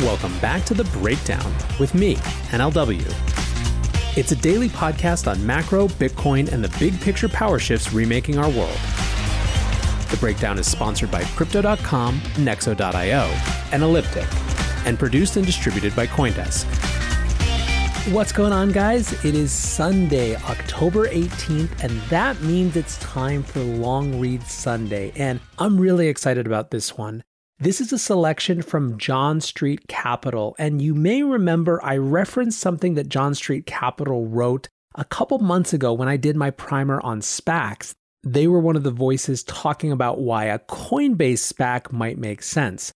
Welcome back to The Breakdown with me, NLW. It's a daily podcast on macro, Bitcoin, and the big picture power shifts remaking our world. The Breakdown is sponsored by Crypto.com, Nexo.io, and Elliptic, and produced and distributed by CoinDesk. What's going on, guys? It is Sunday, October 18th, and that means it's time for Long Read Sunday, and I'm really excited about this one. This is a selection from John Street Capital, and you may remember I referenced something that John Street Capital wrote a couple months ago when I did my primer on SPACs. They were one of the voices talking about why a Coinbase SPAC might make sense.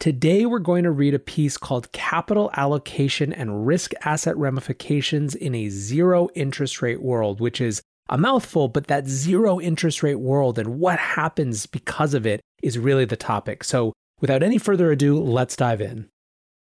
Today, we're going to read a piece called Capital Allocation and Risk Asset Ramifications in a Zero Interest Rate World, which is a mouthful, but that zero interest rate world and what happens because of it is really the topic. So without any further ado, let's dive in.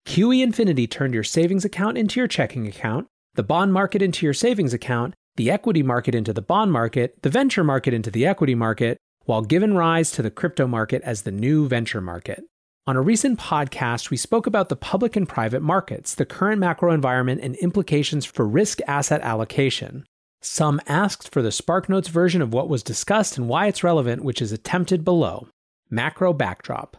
QE Infinity turned your savings account into your checking account, the bond market into your savings account, the equity market into the bond market, the venture market into the equity market, while giving rise to the crypto market as the new venture market. On a recent podcast, we spoke about the public and private markets, the current macro environment, and implications for risk asset allocation. Some asked for the SparkNotes version of what was discussed and why it's relevant, which is attempted below. Macro backdrop.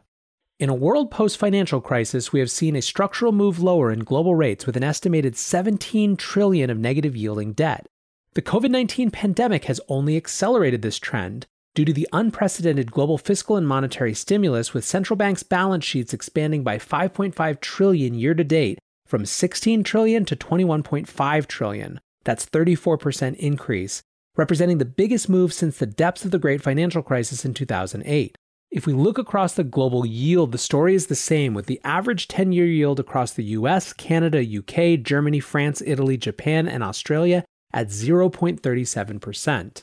In a world post-financial crisis, we have seen a structural move lower in global rates with an estimated $17 trillion of negative yielding debt. The COVID-19 pandemic has only accelerated this trend due to the unprecedented global fiscal and monetary stimulus, with central banks' balance sheets expanding by $5.5 trillion year-to-date, from $16 trillion to $21.5 trillion. That's 34% increase, representing the biggest move since the depths of the Great Financial Crisis in 2008. If we look across the global yield, the story is the same, with the average 10-year yield across the US, Canada, UK, Germany, France, Italy, Japan, and Australia at 0.37%.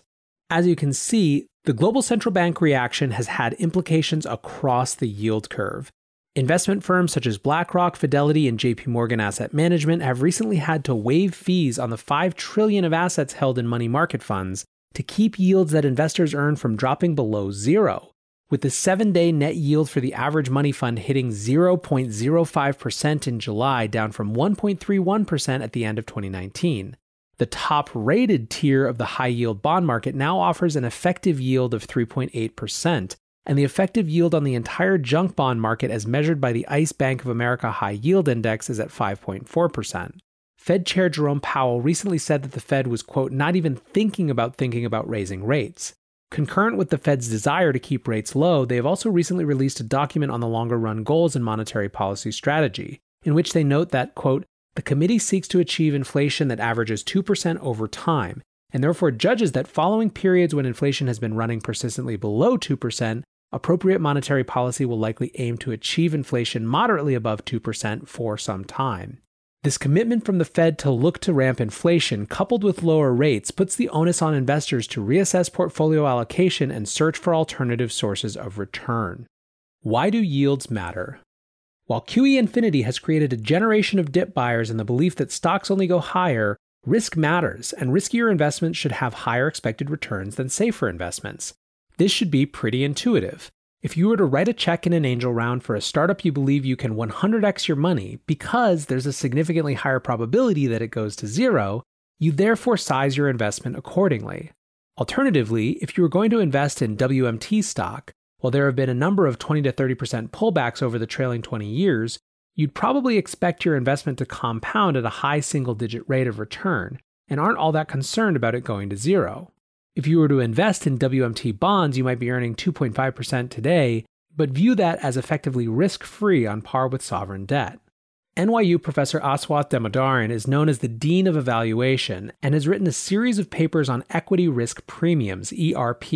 As you can see, the global central bank reaction has had implications across the yield curve. Investment firms such as BlackRock, Fidelity, and JP Morgan Asset Management have recently had to waive fees on the $5 trillion of assets held in money market funds to keep yields that investors earn from dropping below zero, with the 7-day net yield for the average money fund hitting 0.05% in July, down from 1.31% at the end of 2019. The top-rated tier of the high-yield bond market now offers an effective yield of 3.8%, and the effective yield on the entire junk bond market as measured by the ICE Bank of America High Yield Index is at 5.4%. Fed Chair Jerome Powell recently said that the Fed was, quote, not even thinking about raising rates. Concurrent with the Fed's desire to keep rates low, they have also recently released a document on the longer-run goals and monetary policy strategy, in which they note that, quote, the committee seeks to achieve inflation that averages 2% over time, and therefore judges that following periods when inflation has been running persistently below 2%, appropriate monetary policy will likely aim to achieve inflation moderately above 2% for some time. This commitment from the Fed to look to ramp inflation, coupled with lower rates, puts the onus on investors to reassess portfolio allocation and search for alternative sources of return. Why do yields matter? While QE Infinity has created a generation of dip buyers in the belief that stocks only go higher, risk matters, and riskier investments should have higher expected returns than safer investments. This should be pretty intuitive. If you were to write a check in an angel round for a startup you believe you can 100x your money because there's a significantly higher probability that it goes to zero, you therefore size your investment accordingly. Alternatively, if you were going to invest in WMT stock, while there have been a number of 20 to 30% pullbacks over the trailing 20 years, you'd probably expect your investment to compound at a high single-digit rate of return, and aren't all that concerned about it going to zero. If you were to invest in WMT bonds, you might be earning 2.5% today, but view that as effectively risk-free on par with sovereign debt. NYU professor Aswath Damodaran is known as the Dean of Evaluation and has written a series of papers on equity risk premiums, ERP.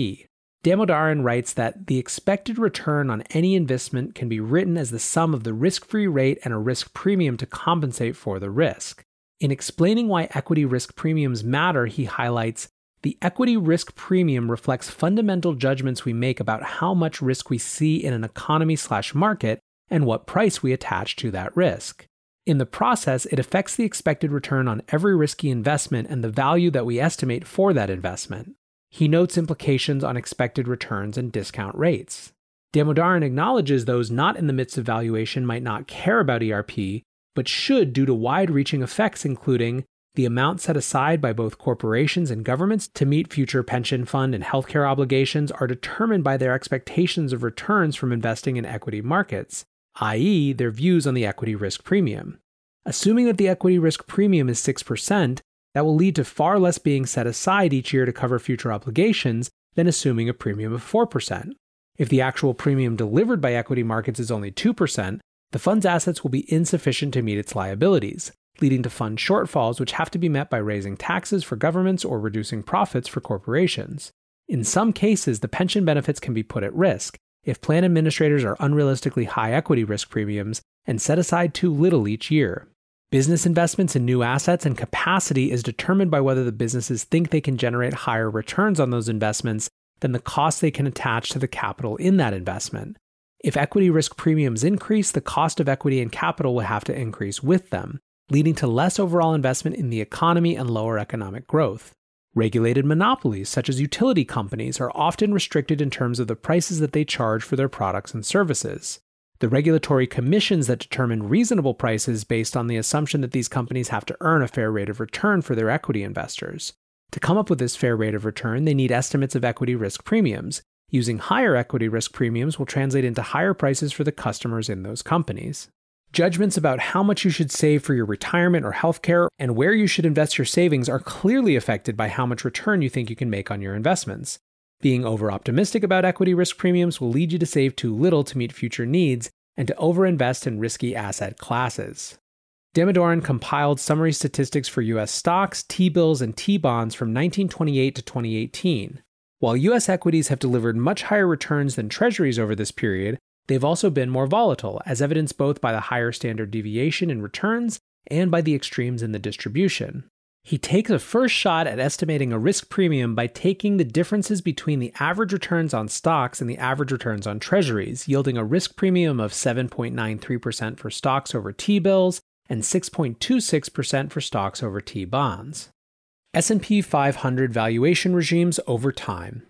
Damodaran writes that the expected return on any investment can be written as the sum of the risk-free rate and a risk premium to compensate for the risk. In explaining why equity risk premiums matter, he highlights, the equity risk premium reflects fundamental judgments we make about how much risk we see in an economy/market and what price we attach to that risk. In the process, it affects the expected return on every risky investment and the value that we estimate for that investment. He notes implications on expected returns and discount rates. Damodaran acknowledges those not in the midst of valuation might not care about ERP, but should due to wide-reaching effects including the amount set aside by both corporations and governments to meet future pension fund and healthcare obligations are determined by their expectations of returns from investing in equity markets, i.e. their views on the equity risk premium. Assuming that the equity risk premium is 6%, that will lead to far less being set aside each year to cover future obligations than assuming a premium of 4%. If the actual premium delivered by equity markets is only 2%, the fund's assets will be insufficient to meet its liabilities, leading to fund shortfalls which have to be met by raising taxes for governments or reducing profits for corporations. In some cases, the pension benefits can be put at risk if plan administrators are unrealistically high equity risk premiums and set aside too little each year. Business investments in new assets and capacity is determined by whether the businesses think they can generate higher returns on those investments than the cost they can attach to the capital in that investment. If equity risk premiums increase, the cost of equity and capital will have to increase with them, leading to less overall investment in the economy and lower economic growth. Regulated monopolies, such as utility companies, are often restricted in terms of the prices that they charge for their products and services. The regulatory commissions that determine reasonable prices based on the assumption that these companies have to earn a fair rate of return for their equity investors. To come up with this fair rate of return, they need estimates of equity risk premiums. Using higher equity risk premiums will translate into higher prices for the customers in those companies. Judgments about how much you should save for your retirement or healthcare and where you should invest your savings are clearly affected by how much return you think you can make on your investments. Being over-optimistic about equity risk premiums will lead you to save too little to meet future needs and to overinvest in risky asset classes. Damodaran compiled summary statistics for U.S. stocks, T-bills, and T-bonds from 1928 to 2018. While U.S. equities have delivered much higher returns than treasuries over this period, they've also been more volatile, as evidenced both by the higher standard deviation in returns and by the extremes in the distribution. He takes a first shot at estimating a risk premium by taking the differences between the average returns on stocks and the average returns on treasuries, yielding a risk premium of 7.93% for stocks over T-bills and 6.26% for stocks over T-bonds. S&P 500 valuation regimes over time.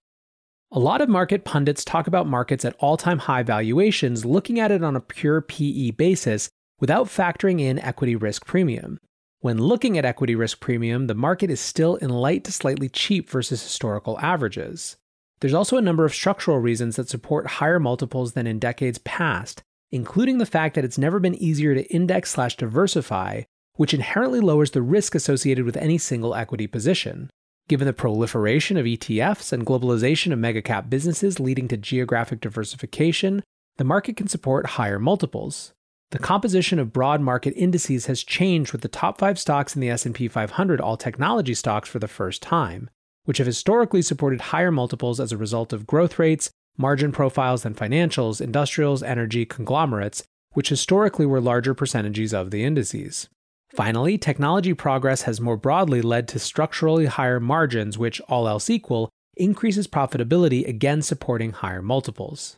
A lot of market pundits talk about markets at all-time high valuations, looking at it on a pure PE basis without factoring in equity risk premium. When looking at equity risk premium, the market is still in light to slightly cheap versus historical averages. There's also a number of structural reasons that support higher multiples than in decades past, including the fact that it's never been easier to index/diversify, which inherently lowers the risk associated with any single equity position. Given the proliferation of ETFs and globalization of mega-cap businesses leading to geographic diversification, the market can support higher multiples. The composition of broad market indices has changed with the top 5 stocks in the S&P 500 all technology stocks for the first time, which have historically supported higher multiples as a result of growth rates, margin profiles than financials, industrials, energy, conglomerates, which historically were larger percentages of the indices. Finally, technology progress has more broadly led to structurally higher margins, which, all else equal, increases profitability, again supporting higher multiples.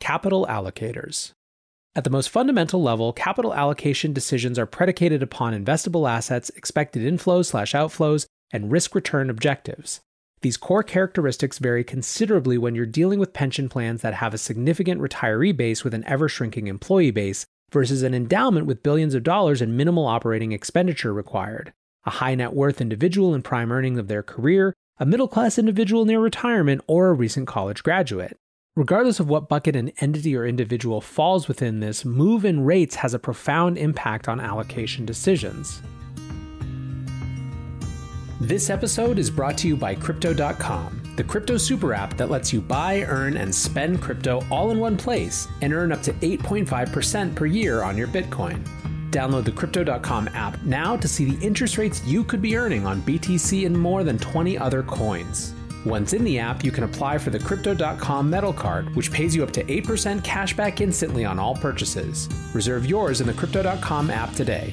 Capital allocators. At the most fundamental level, capital allocation decisions are predicated upon investable assets, expected inflows/outflows, and risk-return objectives. These core characteristics vary considerably when you're dealing with pension plans that have a significant retiree base with an ever-shrinking employee base, versus an endowment with billions of dollars and minimal operating expenditure required, a high net worth individual in prime earnings of their career, a middle-class individual near retirement, or a recent college graduate. Regardless of what bucket an entity or individual falls within, this move in rates has a profound impact on allocation decisions. This episode is brought to you by Crypto.com, the crypto super app that lets you buy, earn, and spend crypto all in one place and earn up to 8.5% per year on your Bitcoin. Download the Crypto.com app now to see the interest rates you could be earning on BTC and more than 20 other coins. Once in the app, you can apply for the Crypto.com metal card, which pays you up to 8% cash back instantly on all purchases. Reserve yours in the Crypto.com app today.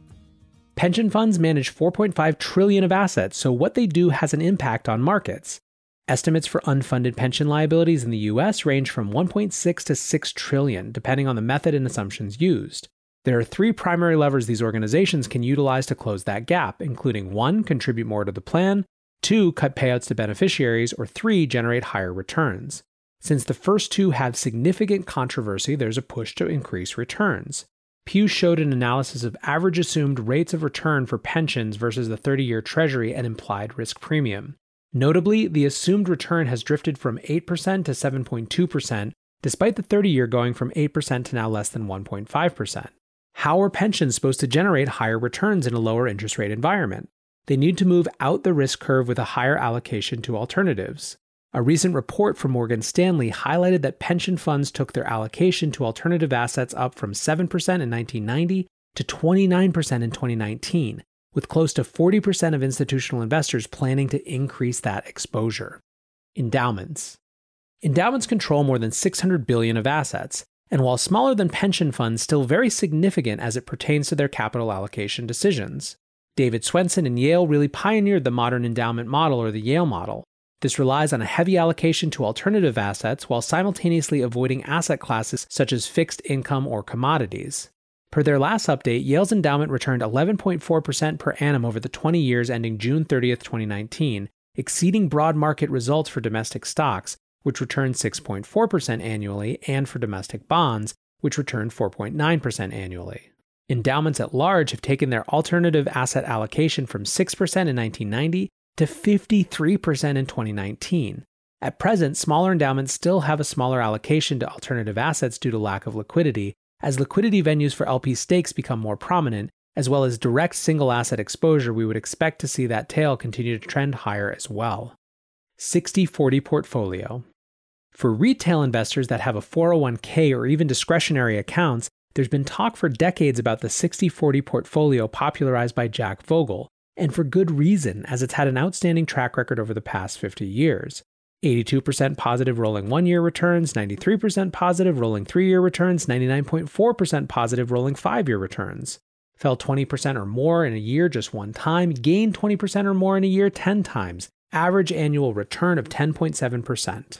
Pension funds manage $4.5 trillion of assets, so what they do has an impact on markets. Estimates for unfunded pension liabilities in the U.S. range from $1.6 to $6 trillion, depending on the method and assumptions used. There are three primary levers these organizations can utilize to close that gap, including 1. Contribute more to the plan, 2. Cut payouts to beneficiaries, or 3. Generate higher returns. Since the first two have significant controversy, there's a push to increase returns. Pew showed an analysis of average assumed rates of return for pensions versus the 30-year Treasury and implied risk premium. Notably, the assumed return has drifted from 8% to 7.2%, despite the 30-year going from 8% to now less than 1.5%. How are pensions supposed to generate higher returns in a lower interest rate environment? They need to move out the risk curve with a higher allocation to alternatives. A recent report from Morgan Stanley highlighted that pension funds took their allocation to alternative assets up from 7% in 1990 to 29% in 2019, with close to 40% of institutional investors planning to increase that exposure. Endowments. Endowments control more than $600 billion of assets, and while smaller than pension funds, still very significant as it pertains to their capital allocation decisions. David Swensen and Yale really pioneered the modern endowment model, or the Yale model. This relies on a heavy allocation to alternative assets while simultaneously avoiding asset classes such as fixed income or commodities. Per their last update, Yale's endowment returned 11.4% per annum over the 20 years ending June 30, 2019, exceeding broad market results for domestic stocks, which returned 6.4% annually, and for domestic bonds, which returned 4.9% annually. Endowments at large have taken their alternative asset allocation from 6% in 1990 to 53% in 2019. At present, smaller endowments still have a smaller allocation to alternative assets due to lack of liquidity, as liquidity venues for LP stakes become more prominent, as well as direct single asset exposure. We would expect to see that tail continue to trend higher as well. 60-40 portfolio. For retail investors that have a 401k or even discretionary accounts, there's been talk for decades about the 60-40 portfolio popularized by Jack Vogel, and for good reason, as it's had an outstanding track record over the past 50 years. 82% positive rolling 1-year returns, 93% positive rolling 3-year returns, 99.4% positive rolling 5-year returns. Fell 20% or more in a year just one time, gained 20% or more in a year 10 times. Average annual return of 10.7%.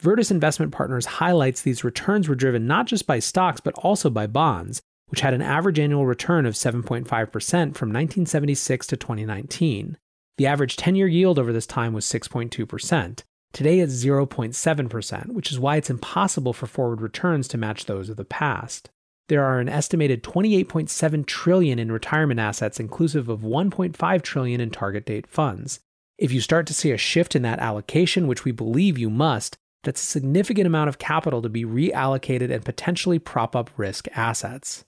Virtus Investment Partners highlights these returns were driven not just by stocks but also by bonds, which had an average annual return of 7.5% from 1976 to 2019. The average 10-year yield over this time was 6.2%. Today it's 0.7%, which is why it's impossible for forward returns to match those of the past. There are an estimated $28.7 trillion in retirement assets, inclusive of $1.5 trillion in target date funds. If you start to see a shift in that allocation, which we believe you must, that's a significant amount of capital to be reallocated and potentially prop up risk assets.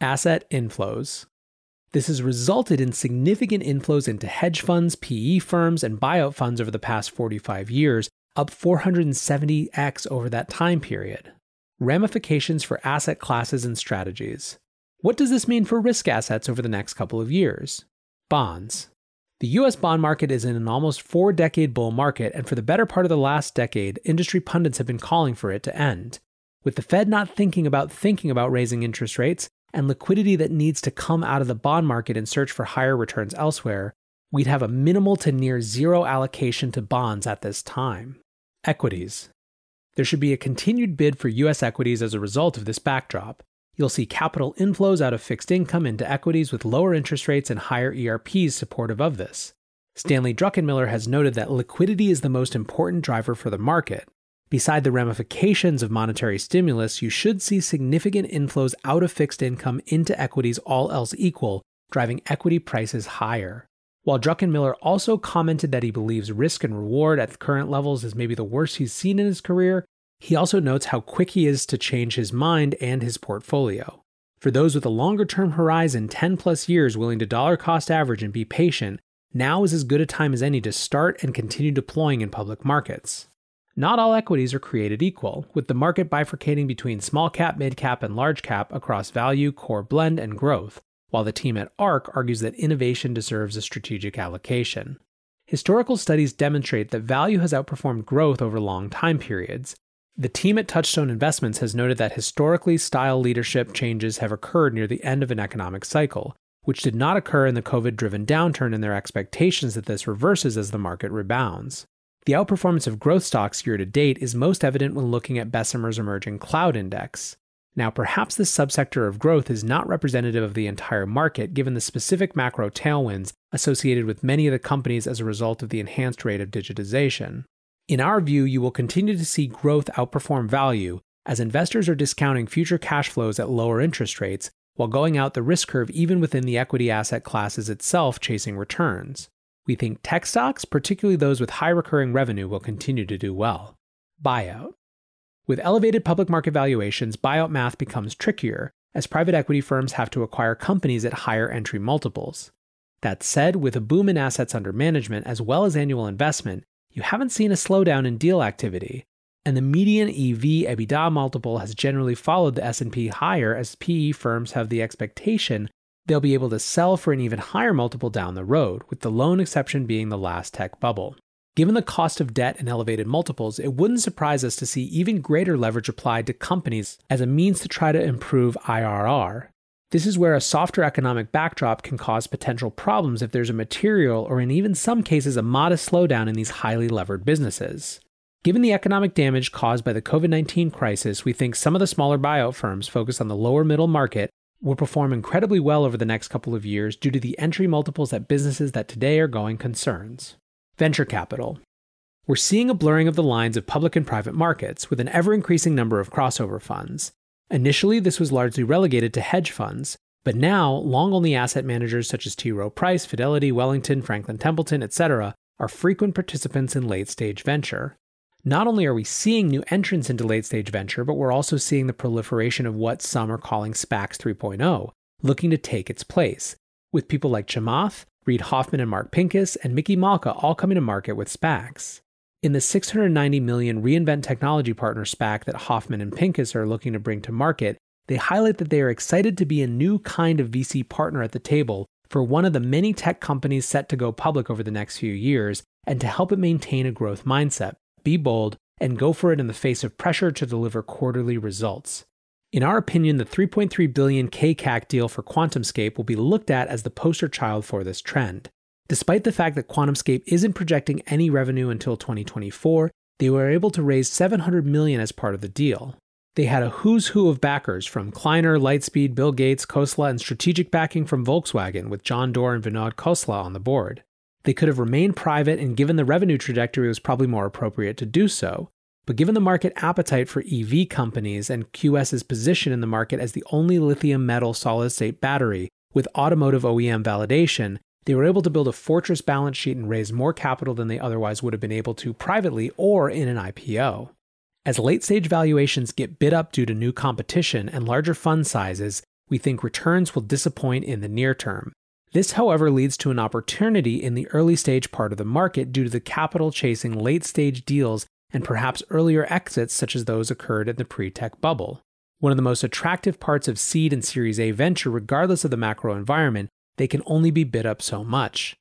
Asset inflows. This has resulted in significant inflows into hedge funds, PE firms, and buyout funds over the past 45 years, up 470x over that time period. Ramifications for asset classes and strategies. What does this mean for risk assets over the next couple of years? Bonds. The U.S. bond market is in an almost 4-decade bull market, and for the better part of the last decade, industry pundits have been calling for it to end. With the Fed not thinking about raising interest rates, and liquidity that needs to come out of the bond market in search for higher returns elsewhere, we'd have a minimal to near zero allocation to bonds at this time. Equities. There should be a continued bid for U.S. equities as a result of this backdrop. You'll see capital inflows out of fixed income into equities with lower interest rates and higher ERPs supportive of this. Stanley Druckenmiller has noted that liquidity is the most important driver for the market. Beside the ramifications of monetary stimulus, you should see significant inflows out of fixed income into equities, all else equal, driving equity prices higher. While Druckenmiller also commented that he believes risk and reward at current levels is maybe the worst he's seen in his career, he also notes how quick he is to change his mind and his portfolio. For those with a longer-term horizon, 10-plus years willing to dollar-cost average and be patient, now is as good a time as any to start and continue deploying in public markets. Not all equities are created equal, with the market bifurcating between small-cap, mid-cap, and large-cap across value, core blend, and growth, while the team at ARK argues that innovation deserves a strategic allocation. Historical studies demonstrate that value has outperformed growth over long time periods. The team at Touchstone Investments has noted that historically style leadership changes have occurred near the end of an economic cycle, which did not occur in the COVID-driven downturn and their expectations that this reverses as the market rebounds. The outperformance of growth stocks year-to-date is most evident when looking at Bessemer's Emerging Cloud Index. Now, perhaps this subsector of growth is not representative of the entire market given the specific macro tailwinds associated with many of the companies as a result of the enhanced rate of digitization. In our view, you will continue to see growth outperform value as investors are discounting future cash flows at lower interest rates while going out the risk curve even within the equity asset classes itself chasing returns. We think tech stocks, particularly those with high recurring revenue, will continue to do well. Buyout. With elevated public market valuations, buyout math becomes trickier as private equity firms have to acquire companies at higher entry multiples. That said, with a boom in assets under management as well as annual investment, you haven't seen a slowdown in deal activity, and the median EV EBITDA multiple has generally followed the S&P higher as PE firms have the expectation they'll be able to sell for an even higher multiple down the road, with the lone exception being the last tech bubble. Given the cost of debt and elevated multiples, it wouldn't surprise us to see even greater leverage applied to companies as a means to try to improve IRR. This is where a softer economic backdrop can cause potential problems if there's a material or in even some cases a modest slowdown in these highly levered businesses. Given the economic damage caused by the COVID-19 crisis, we think some of the smaller buyout firms focused on the lower middle market will perform incredibly well over the next couple of years due to the entry multiples at businesses that today are going concerns. Venture capital. We're seeing a blurring of the lines of public and private markets with an ever-increasing number of crossover funds. Initially, this was largely relegated to hedge funds, but now, long-only asset managers such as T. Rowe Price, Fidelity, Wellington, Franklin Templeton, etc. are frequent participants in late-stage venture. Not only are we seeing new entrants into late-stage venture, but we're also seeing the proliferation of what some are calling SPACs 3.0, looking to take its place, with people like Chamath, Reid Hoffman and Mark Pincus, and Mickey Malka all coming to market with SPACs. In the $690 million Reinvent Technology Partner SPAC that Hoffman and Pincus are looking to bring to market, they highlight that they are excited to be a new kind of VC partner at the table for one of the many tech companies set to go public over the next few years and to help it maintain a growth mindset, be bold, and go for it in the face of pressure to deliver quarterly results. In our opinion, the $3.3 billion KCAC deal for QuantumScape will be looked at as the poster child for this trend. Despite the fact that QuantumScape isn't projecting any revenue until 2024, they were able to raise $700 million as part of the deal. They had a who's who of backers from Kleiner, Lightspeed, Bill Gates, Khosla, and strategic backing from Volkswagen with John Doerr and Vinod Khosla on the board. They could have remained private, and given the revenue trajectory, it was probably more appropriate to do so. But given the market appetite for EV companies and QS's position in the market as the only lithium metal solid-state battery with automotive OEM validation, they were able to build a fortress balance sheet and raise more capital than they otherwise would have been able to privately or in an IPO. As late-stage valuations get bid up due to new competition and larger fund sizes, we think returns will disappoint in the near term. This, however, leads to an opportunity in the early-stage part of the market due to the capital chasing late-stage deals and perhaps earlier exits such as those occurred in the pre-tech bubble. One of the most attractive parts of seed and Series A venture, regardless of the macro environment, they can only be bid up so much.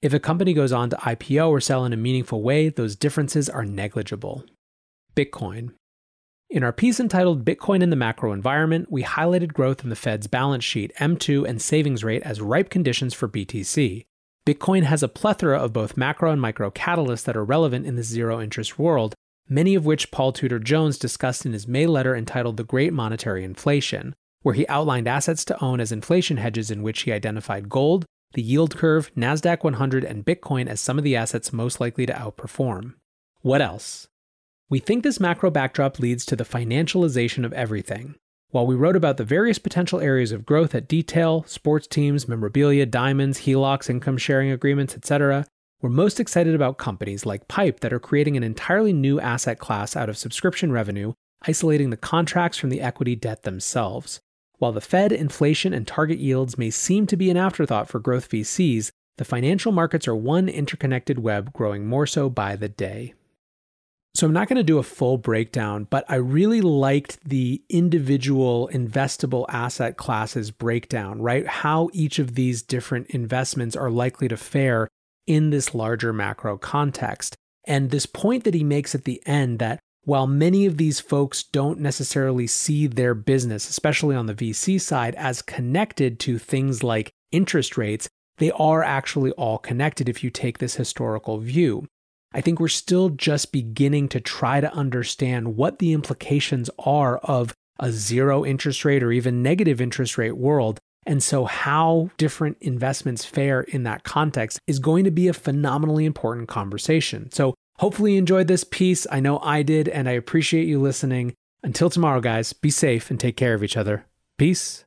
If a company goes on to IPO or sell in a meaningful way, those differences are negligible. Bitcoin. In our piece entitled Bitcoin in the Macro Environment, we highlighted growth in the Fed's balance sheet, M2, and savings rate as ripe conditions for BTC. Bitcoin has a plethora of both macro and micro catalysts that are relevant in this zero-interest world, many of which Paul Tudor Jones discussed in his May letter entitled The Great Monetary Inflation, where he outlined assets to own as inflation hedges in which he identified gold, the yield curve, NASDAQ 100, and Bitcoin as some of the assets most likely to outperform. What else? We think this macro backdrop leads to the financialization of everything. While we wrote about the various potential areas of growth at detail, sports teams, memorabilia, diamonds, HELOCs, income sharing agreements, etc., we're most excited about companies like Pipe that are creating an entirely new asset class out of subscription revenue, isolating the contracts from the equity debt themselves. While the Fed, inflation, and target yields may seem to be an afterthought for growth VCs, the financial markets are one interconnected web growing more so by the day. So I'm not going to do a full breakdown, but I really liked the individual investable asset classes breakdown, right? How each of these different investments are likely to fare in this larger macro context. And this point that he makes at the end that while many of these folks don't necessarily see their business, especially on the VC side, as connected to things like interest rates, they are actually all connected if you take this historical view. I think we're still just beginning to try to understand what the implications are of a zero interest rate or even negative interest rate world. And so how different investments fare in that context is going to be a phenomenally important conversation. So hopefully you enjoyed this piece. I know I did, and I appreciate you listening. Until tomorrow, guys, be safe and take care of each other. Peace.